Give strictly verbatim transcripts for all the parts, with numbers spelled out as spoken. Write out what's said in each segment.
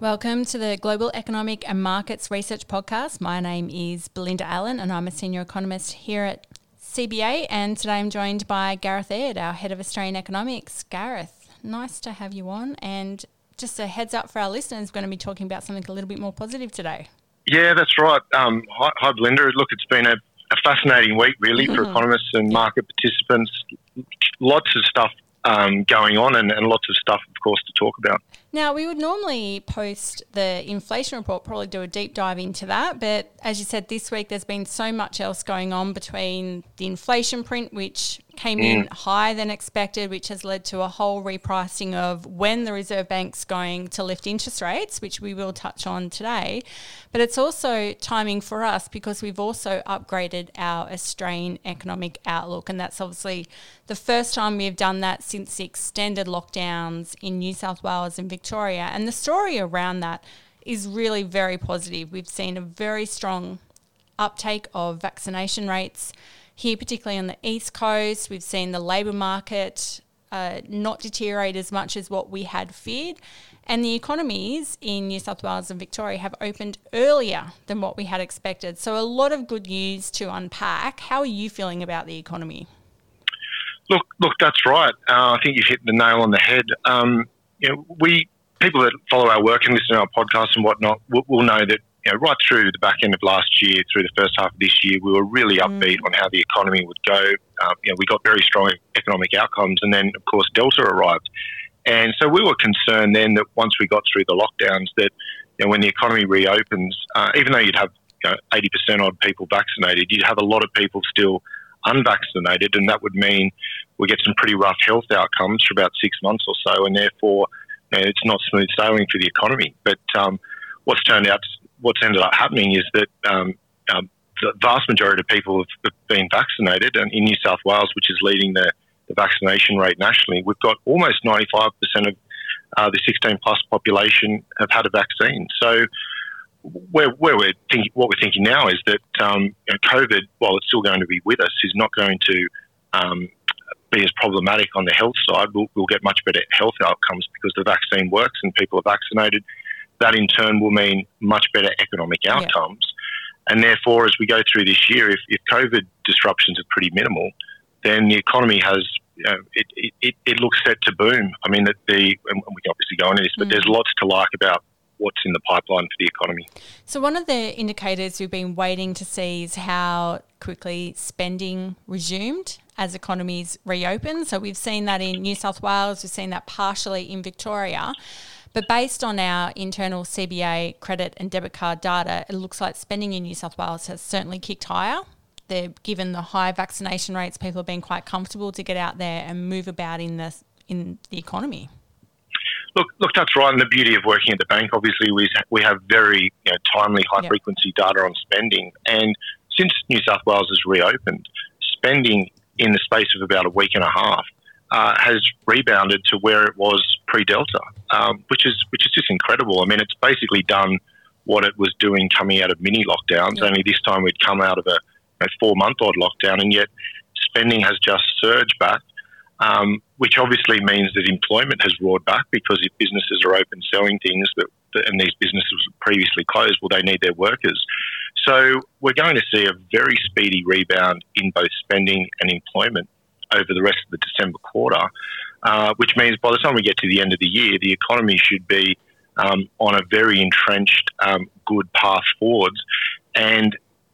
Welcome to the Global Economic and Markets Research Podcast. My name is Belinda Allen and I'm a Senior Economist here at C B A, and today I'm joined by Gareth Aird, our Head of Australian Economics. Gareth, nice to have you on, and just a heads up for our listeners, we're going to be talking about something a little bit more positive today. Yeah, that's right. Um, hi, hi Belinda. Look, it's been a, a fascinating week really for economists and market participants. Lots of stuff Um, going on and, and lots of stuff, of course, to talk about. Now, we would normally post the inflation report, probably do a deep dive into that, but as you said, this week there's been so much else going on between the inflation print, which came mm. in higher than expected, which has led to a whole repricing of when the Reserve Bank's going to lift interest rates, which we will touch on today. But it's also timing for us because we've also upgraded our Australian economic outlook, and that's obviously the first time we've done that since the extended lockdowns in New South Wales and Victoria. And the story around that is really very positive. We've seen a very strong uptake of vaccination rates here, particularly on the East Coast. We've seen the labour market uh, not deteriorate as much as what we had feared. And the economies in New South Wales and Victoria have opened earlier than what we had expected. So a lot of good news to unpack. How are you feeling about the economy? Look, look, that's right. Uh, I think you've hit the nail on the head. Um, you know, we people that follow our work and listen to our podcast and whatnot will, will know that, you know, right through the back end of last year, through the first half of this year, we were really upbeat mm. on how the economy would go. Um, you know, we got very strong economic outcomes, and then, of course, Delta arrived. And so we were concerned then that once we got through the lockdowns that, you know, when the economy reopens, uh, even though you'd have, you know, eighty percent odd people vaccinated, you'd have a lot of people still unvaccinated, and that would mean we get some pretty rough health outcomes for about six months or so, and therefore, you know, it's not smooth sailing for the economy. But um, what's turned out to What's ended up happening is that um, um, the vast majority of people have, have been vaccinated, and in New South Wales, which is leading the, the vaccination rate nationally, we've got almost ninety-five percent of uh, the sixteen plus population have had a vaccine. So where, where we're thinking, what we're thinking now is that um, you know, COVID, while it's still going to be with us, is not going to um, be as problematic on the health side. We'll, we'll get much better health outcomes because the vaccine works and people are vaccinated. That in turn will mean much better economic outcomes. Yeah. And therefore, as we go through this year, if, if COVID disruptions are pretty minimal, then the economy has, you know, it, it, it looks set to boom. I mean, that the and we can obviously go into this, but mm. there's lots to like about what's in the pipeline for the economy. So one of the indicators we've been waiting to see is how quickly spending resumed as economies reopen. So we've seen that in New South Wales, we've seen that partially in Victoria. But based on our internal C B A credit and debit card data, it looks like spending in New South Wales has certainly kicked higher. They're, given the high vaccination rates, people have been quite comfortable to get out there and move about in the, in the economy. Look, look, that's right. And the beauty of working at the bank, obviously, we we have very you know, timely, high-frequency yep. data on spending. And since New South Wales has reopened, spending in the space of about a week and a half Uh, has rebounded to where it was pre-Delta, um, which is which is just incredible. I mean, it's basically done what it was doing coming out of mini-lockdowns, yeah. only this time we'd come out of a, a four-month-odd lockdown, and yet spending has just surged back, um, which obviously means that employment has roared back because if businesses are open selling things that, that and these businesses were previously closed, well, they need their workers. So we're going to see a very speedy rebound in both spending and employment over the rest of the December quarter, uh, which means by the time we get to the end of the year, the economy should be um, on a very entrenched, um, good path forwards. And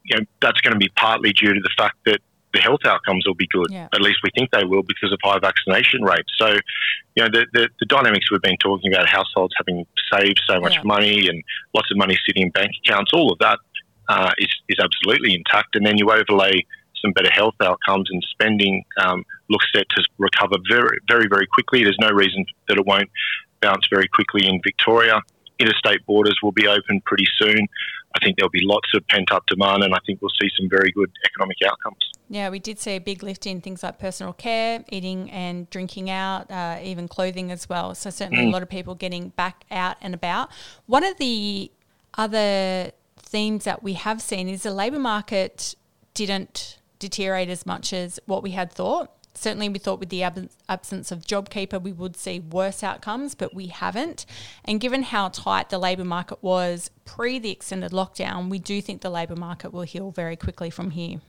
you know, that's going to be partly due to the fact that the health outcomes will be good. Yeah. At least we think they will because of high vaccination rates. So you know, the, the, the dynamics we've been talking about, households having saved so much yeah. money and lots of money sitting in bank accounts, all of that uh, is, is absolutely intact. And then you overlay some better health outcomes and spending um, looks set to recover very, very, very quickly. There's no reason that it won't bounce very quickly in Victoria. Interstate borders will be open pretty soon. I think there'll be lots of pent-up demand, and I think we'll see some very good economic outcomes. Yeah, we did see a big lift in things like personal care, eating and drinking out, uh, even clothing as well. So certainly mm. a lot of people getting back out and about. One of the other themes that we have seen is the labour market didn't deteriorate as much as what we had thought. Certainly we thought with the ab- absence of JobKeeper we would see worse outcomes, but we haven't. And given how tight the labour market was pre the extended lockdown, we do think the labour market will heal very quickly from here.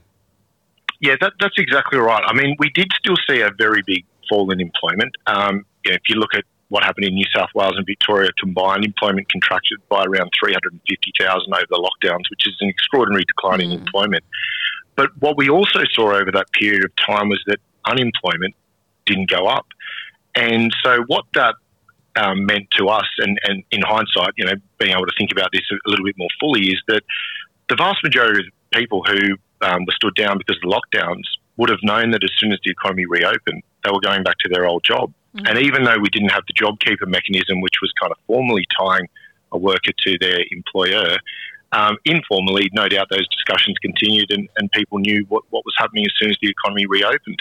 Yeah, that, that's exactly right. I mean, we did still see a very big fall in employment. Um, you know, if you look at what happened in New South Wales and Victoria combined, employment contracted by around three hundred fifty thousand over the lockdowns, which is an extraordinary decline mm. in employment. But what we also saw over that period of time was that unemployment didn't go up. And so what that um, meant to us, and, and in hindsight, you know, being able to think about this a little bit more fully, is that the vast majority of people who um, were stood down because of the lockdowns would have known that as soon as the economy reopened, they were going back to their old job. Mm-hmm. And even though we didn't have the JobKeeper mechanism, which was kind of formally tying a worker to their employer, Um, informally, no doubt those discussions continued and, and people knew what, what was happening as soon as the economy reopened.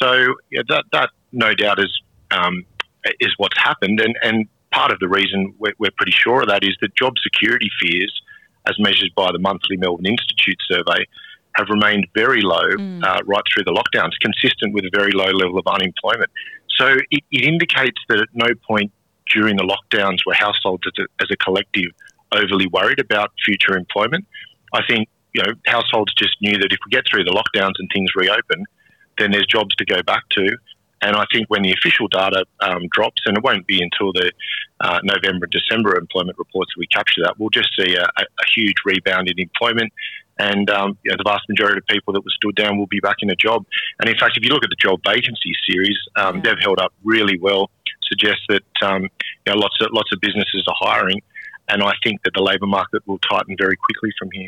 So yeah, that, that no doubt is um, is what's happened. And, and part of the reason we're, we're pretty sure of that is that job security fears, as measured by the monthly Melbourne Institute survey, have remained very low mm. uh, right through the lockdowns, consistent with a very low level of unemployment. So it, it indicates that at no point during the lockdowns were households as a, as a collective overly worried about future employment. I think, you know, households just knew that if we get through the lockdowns and things reopen, then there's jobs to go back to. And I think when the official data um, drops, and it won't be until the uh, November and December employment reports that we capture that, we'll just see a, a, a huge rebound in employment. And um, you know, the vast majority of people that were stood down will be back in a job. And in fact, if you look at the job vacancy series, um, yeah. they've held up really well, suggests that um, you know, lots of, lots of businesses are hiring. And I think that the labour market will tighten very quickly from here.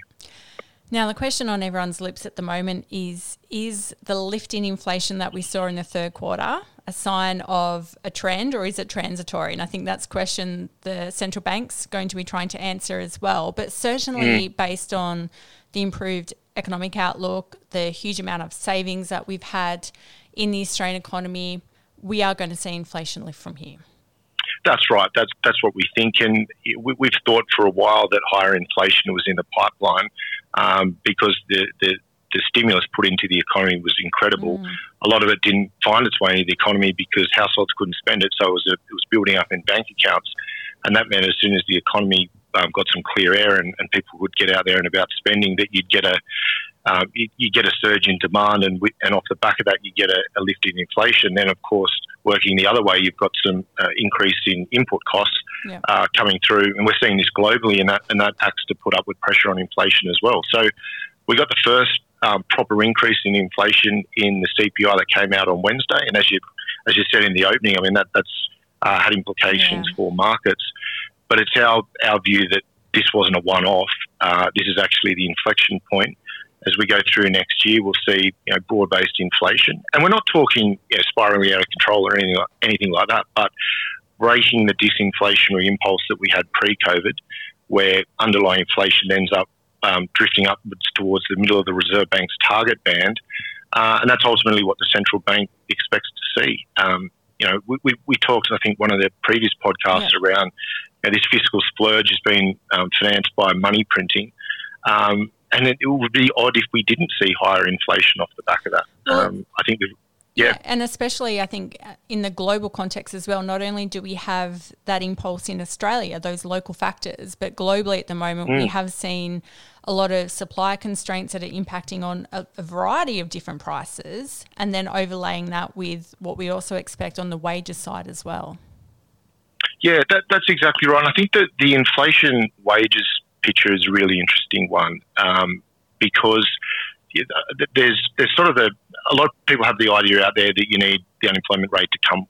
Now, the question on everyone's lips at the moment is, is the lift in inflation that we saw in the third quarter a sign of a trend, or is it transitory? And I think that's a question the central bank's going to be trying to answer as well. But certainly mm. based on the improved economic outlook, the huge amount of savings that we've had in the Australian economy, we are going to see inflation lift from here. That's right. That's that's what we think. And we, we've thought for a while that higher inflation was in the pipeline um, because the, the, the stimulus put into the economy was incredible. Mm. A lot of it didn't find its way into the economy because households couldn't spend it, so it was, a, it was building up in bank accounts. And that meant as soon as the economy um, got some clear air and, and people would get out there and about spending, that you'd get a uh, you, you get a surge in demand, and and off the back of that you get a, a lift in inflation. Then, of course, working the other way, you've got some uh, increase in input costs yeah. uh, coming through, and we're seeing this globally, and that and that acts to put upward pressure on inflation as well. So we got the first um, proper increase in inflation in the C P I that came out on Wednesday, and as you as you said in the opening, I mean that that's uh, had implications yeah. for markets. But it's our our view that this wasn't a one-off. Uh, this is actually the inflection point. As we go through next year, we'll see you know, broad-based inflation. And we're not talking you know, spiralling out of control or anything like, anything like that, but breaking the disinflationary impulse that we had pre-COVID, where underlying inflation ends up um, drifting upwards towards the middle of the Reserve Bank's target band. Uh, and that's ultimately what the central bank expects to see. Um, you know, we, we, we talked, I think, one of the previous podcasts yeah. around you know, this fiscal splurge has been um, financed by money printing. Um And it would be odd if we didn't see higher inflation off the back of that. Um, I think, yeah. yeah. And especially, I think, in the global context as well, not only do we have that impulse in Australia, those local factors, but globally at the moment mm. we have seen a lot of supply constraints that are impacting on a, a variety of different prices, and then overlaying that with what we also expect on the wages side as well. Yeah, that, that's exactly right. And I think that the inflation wages picture is a really interesting one um, because there's there's sort of a a lot of people have the idea out there that you need the unemployment rate to come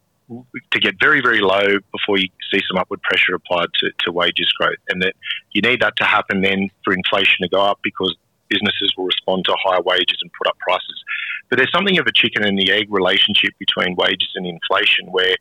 to get very very low before you see some upward pressure applied to, to wages growth, and that you need that to happen then for inflation to go up because businesses will respond to higher wages and put up prices. But there's something of a chicken and the egg relationship between wages and inflation, where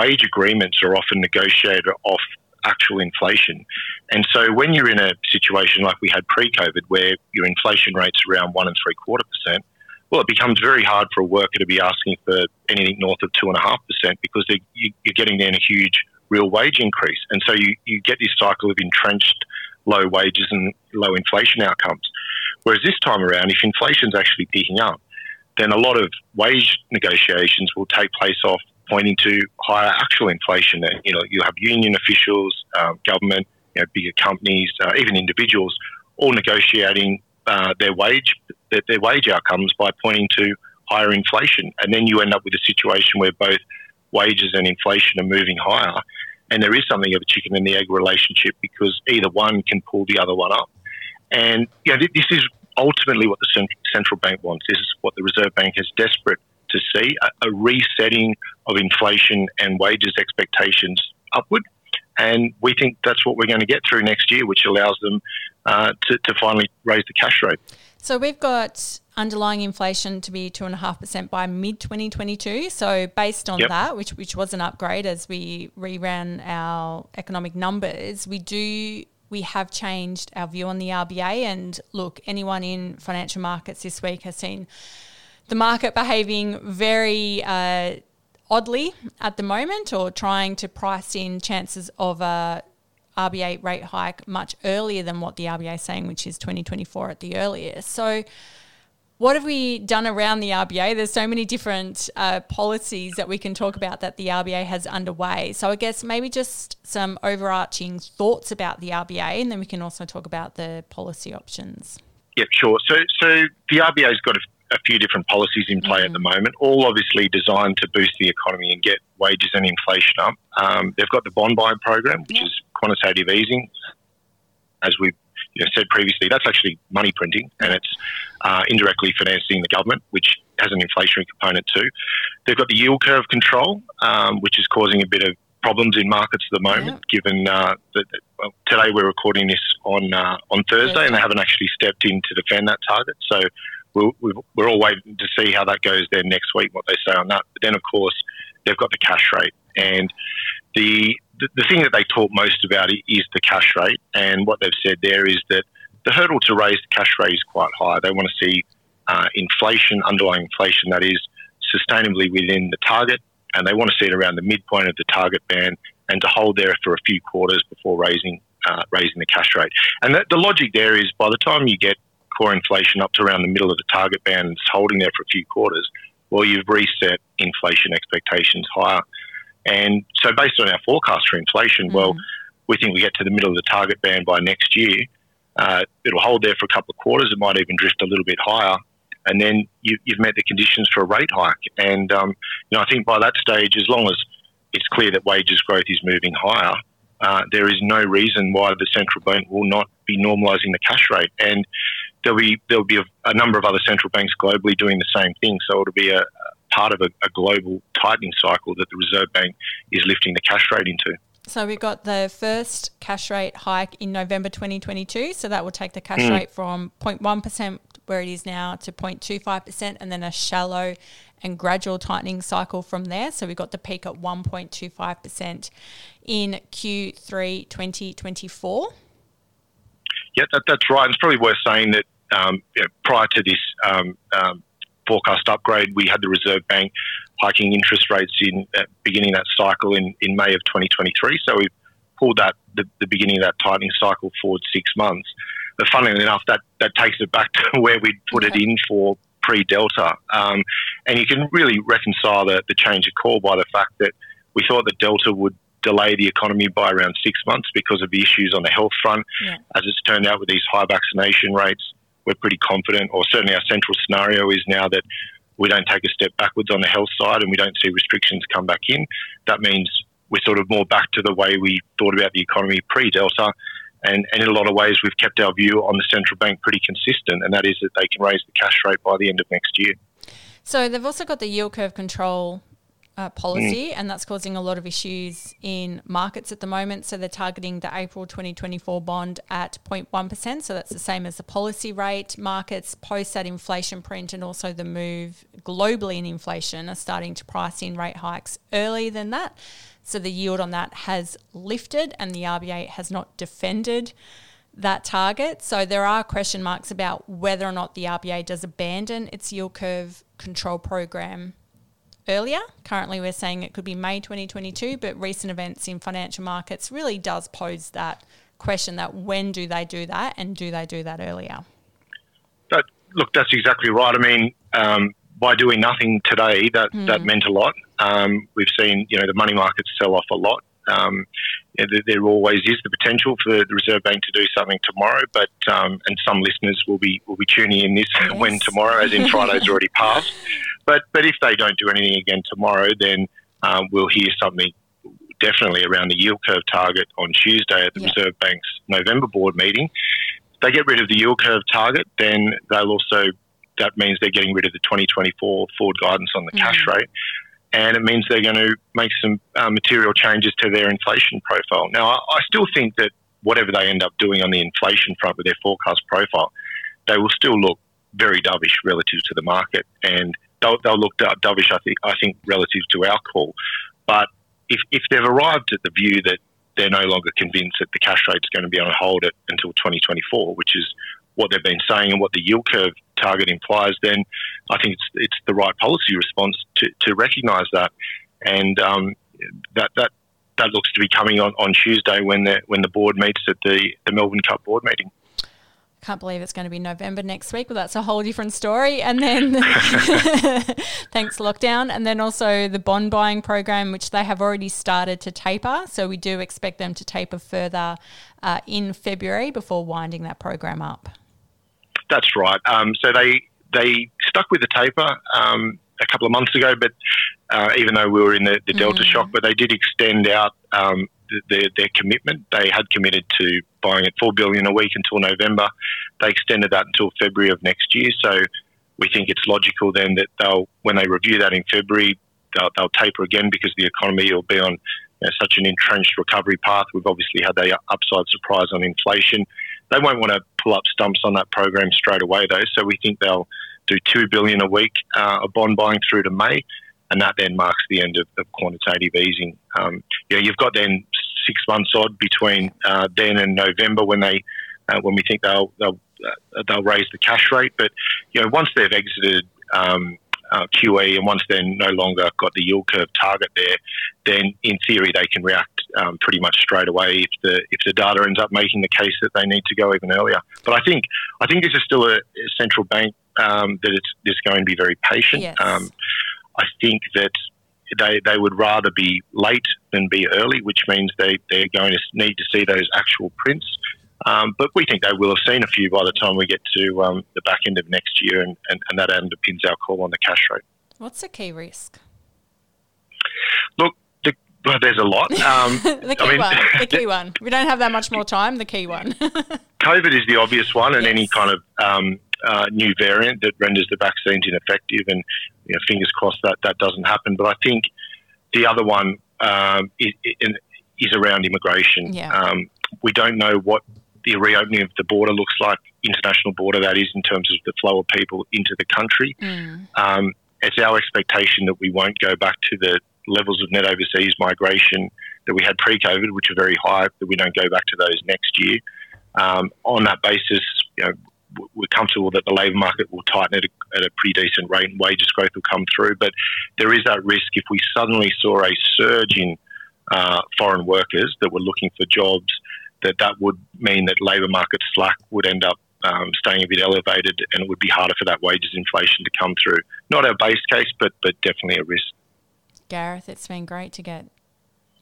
wage agreements are often negotiated off actual inflation. And so when you're in a situation like we had pre-COVID where your inflation rate's around one and three quarter percent, well, it becomes very hard for a worker to be asking for anything north of two and a half percent because you, you're getting then a huge real wage increase. And so you, you get this cycle of entrenched low wages and low inflation outcomes. Whereas this time around, if inflation's actually picking up, then a lot of wage negotiations will take place off pointing to higher actual inflation. And, you know, you have union officials, uh, government, you know, bigger companies, uh, even individuals, all negotiating uh, their wage their, their wage outcomes by pointing to higher inflation. And then you end up with a situation where both wages and inflation are moving higher, and there is something of a chicken and the egg relationship because either one can pull the other one up. And you know, th- this is ultimately what the cent- central bank wants. This is what the Reserve Bank is desperate to see, a, a resetting of inflation and wages expectations upward. And we think that's what we're going to get through next year, which allows them uh, to, to finally raise the cash rate. So we've got underlying inflation to be two point five percent by mid twenty twenty-two. So based on yep. that, which which was an upgrade as we reran our economic numbers, we do we have changed our view on the R B A. And look, anyone in financial markets this week has seen the market behaving very uh, oddly at the moment, or trying to price in chances of a R B A rate hike much earlier than what the R B A is saying, which is twenty twenty-four at the earliest. So what have we done around the R B A? There's so many different uh, policies that we can talk about that the R B A has underway. So I guess maybe just some overarching thoughts about the R B A, and then we can also talk about the policy options. Yeah, sure. So, so the R B A's got a a few different policies in play mm-hmm. at the moment, all obviously designed to boost the economy and get wages and inflation up. Um, they've got the bond buying program, which yeah. is quantitative easing. As we've you know, said previously, that's actually money printing, and it's uh, indirectly financing the government, which has an inflationary component too. They've got the yield curve control, um, which is causing a bit of problems in markets at the moment, yeah. given uh, that well, today we're recording this on, uh, on Thursday, yeah. and they haven't actually stepped in to defend that target. So we're all waiting to see how that goes then next week, what they say on that. But then, of course, they've got the cash rate. And the the thing that they talk most about is the cash rate. And what they've said there is that the hurdle to raise the cash rate is quite high. They want to see uh, inflation, underlying inflation, that is sustainably within the target. And they want to see it around the midpoint of the target band and to hold there for a few quarters before raising uh, raising the cash rate. And that, the logic there is by the time you get core inflation up to around the middle of the target band and it's holding there for a few quarters, well, you've reset inflation expectations higher. And so based on our forecast for inflation, mm-hmm. well, we think we get to the middle of the target band by next year. Uh, it'll hold there for a couple of quarters. It might even drift a little bit higher. And then you, you've met the conditions for a rate hike. And um, you know, I think by that stage, as long as it's clear that wages growth is moving higher, uh, there is no reason why the central bank will not be normalising the cash rate. And There'll be there'll be a, a number of other central banks globally doing the same thing, so it'll be a, a part of a, a global tightening cycle that the Reserve Bank is lifting the cash rate into. So we've got the first cash rate hike in November twenty twenty-two, so that will take the cash mm. rate from zero point one percent where it is now to zero point two five percent, and then a shallow and gradual tightening cycle from there. So we've got the peak at one point two five percent in Q three twenty twenty-four. Yeah, that, that's right. It's probably worth saying that um, you know, prior to this um, um, forecast upgrade, we had the Reserve Bank hiking interest rates in uh, beginning that cycle in, in May of twenty twenty-three. So we've pulled that the, the beginning of that tightening cycle forward six months. But funnily enough, that, that takes it back to where we'd put okay. it in for pre-Delta. Um, and you can really reconcile the, the change of call by the fact that we thought that Delta would delay the economy by around six months because of the issues on the health front. Yeah. As it's turned out with these high vaccination rates, we're pretty confident, or certainly our central scenario is now that we don't take a step backwards on the health side and we don't see restrictions come back in. That means we're sort of more back to the way we thought about the economy pre-Delta. And, and in a lot of ways, we've kept our view on the central bank pretty consistent, and that is that they can raise the cash rate by the end of next year. So they've also got the yield curve control uh, policy, mm. and that's causing a lot of issues in markets at the moment. So they're targeting the April twenty twenty-four bond at zero point one percent. So that's the same as the policy rate. Markets post that inflation print and also the move globally in inflation are starting to price in rate hikes earlier than that. So the yield on that has lifted and the R B A has not defended that target. So there are question marks about whether or not the R B A does abandon its yield curve control program earlier. Currently we're saying it could be May twenty twenty-two, but recent events in financial markets really does pose that question, that when do they do that and do they do that earlier? That, look, that's exactly right. I mean, um, by doing nothing today, that, mm. that meant a lot. Um, we've seen, you know, the money markets sell off a lot. Um, there always is the potential for the Reserve Bank to do something tomorrow, but um, and some listeners will be will be tuning in this yes. when tomorrow, as in Friday's already passed. But but if they don't do anything again tomorrow, then um, we'll hear something definitely around the yield curve target on Tuesday at the yep. Reserve Bank's November board meeting. If they get rid of the yield curve target, then they'll also that means they're getting rid of the twenty twenty-four forward guidance on the mm. cash rate. And it means they're going to make some uh, material changes to their inflation profile. Now, I, I still think that whatever they end up doing on the inflation front with their forecast profile, they will still look very dovish relative to the market. And they'll, they'll look dovish, I think, I think, relative to our call. But if, if they've arrived at the view that they're no longer convinced that the cash rate is going to be on hold it until twenty twenty-four, which is what they've been saying and what the yield curve target implies, then I think it's it's the right policy response to, to recognise that, and um, that that that looks to be coming on, on Tuesday when the when the board meets at the, the Melbourne Cup board meeting. I can't believe it's going to be November next week. Well, that's a whole different story. And then thanks lockdown, and then also the bond buying program, which they have already started to taper. So we do expect them to taper further uh, in February before winding that program up. That's right. Um, so they they stuck with the taper um, a couple of months ago, but uh, even though we were in the, the Delta mm-hmm. shock, but they did extend out um, the, their, their commitment. They had committed to buying at four billion dollars a week until November. They extended that until February of next year. So we think it's logical then that they'll, when they review that in February, they'll, they'll taper again because the economy will be on you know, such an entrenched recovery path. We've obviously had the upside surprise on inflation. They won't want to pull up stumps on that program straight away, though. So we think they'll do two billion dollars a week uh, of bond buying through to May, and that then marks the end of, of quantitative easing. Um, you know, you've got then six months odd between uh, then and November when they uh, when we think they'll they'll, uh, they'll raise the cash rate. But you know, once they've exited um, uh, Q E and once they're no longer got the yield curve target there, then in theory they can react Um, pretty much straight away if the if the data ends up making the case that they need to go even earlier. But I think I think this is still a, a central bank um, that it's, it's going to be very patient. Yes. Um, I think that they they would rather be late than be early, which means they, they're going to need to see those actual prints. Um, but we think they will have seen a few by the time we get to um, the back end of next year, and, and, and that underpins our call on the cash rate. What's the key risk? Look, well, there's a lot. Um, the key I mean, one. The key one. We don't have that much more time. The key one. COVID is the obvious one, and yes. any kind of um, uh, new variant that renders the vaccines ineffective. And you know, fingers crossed that that doesn't happen. But I think the other one um, is, is around immigration. Yeah. Um, we don't know what the reopening of the border looks like, international border that is, in terms of the flow of people into the country. Mm. Um, it's our expectation that we won't go back to the levels of net overseas migration that we had pre-COVID, which are very high, that we don't go back to those next year. Um, on that basis, you know, we're comfortable that the labour market will tighten at a, at a pretty decent rate and wages growth will come through. But there is that risk if we suddenly saw a surge in uh, foreign workers that were looking for jobs, that that would mean that labour market slack would end up Um, staying a bit elevated, and it would be harder for that wages inflation to come through. Not our base case, but but definitely a risk. Gareth, it's been great to get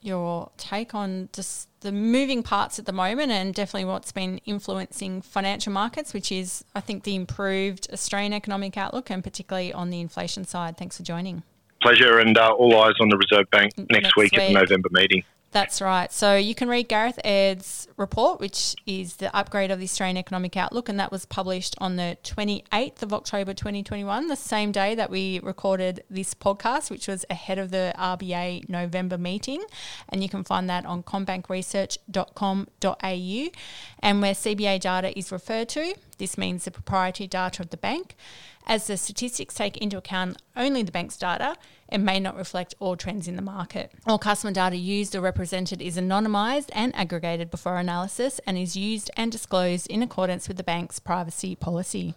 your take on just the moving parts at the moment, and definitely what's been influencing financial markets, which is, I think, the improved Australian economic outlook, and particularly on the inflation side. Thanks for joining. Pleasure, and uh, all eyes on the Reserve Bank next, next week, week at the November meeting. That's right. So you can read Gareth Aird's report, which is the upgrade of the Australian Economic Outlook, and that was published on the twenty-eighth of October twenty twenty-one, the same day that we recorded this podcast, which was ahead of the R B A November meeting. And you can find that on combank research dot com dot a u. And where C B A data is referred to, this means the proprietary data of the bank. As the statistics take into account only the bank's data, it may not reflect all trends in the market. All customer data used or represented is anonymised and aggregated before analysis and is used and disclosed in accordance with the bank's privacy policy.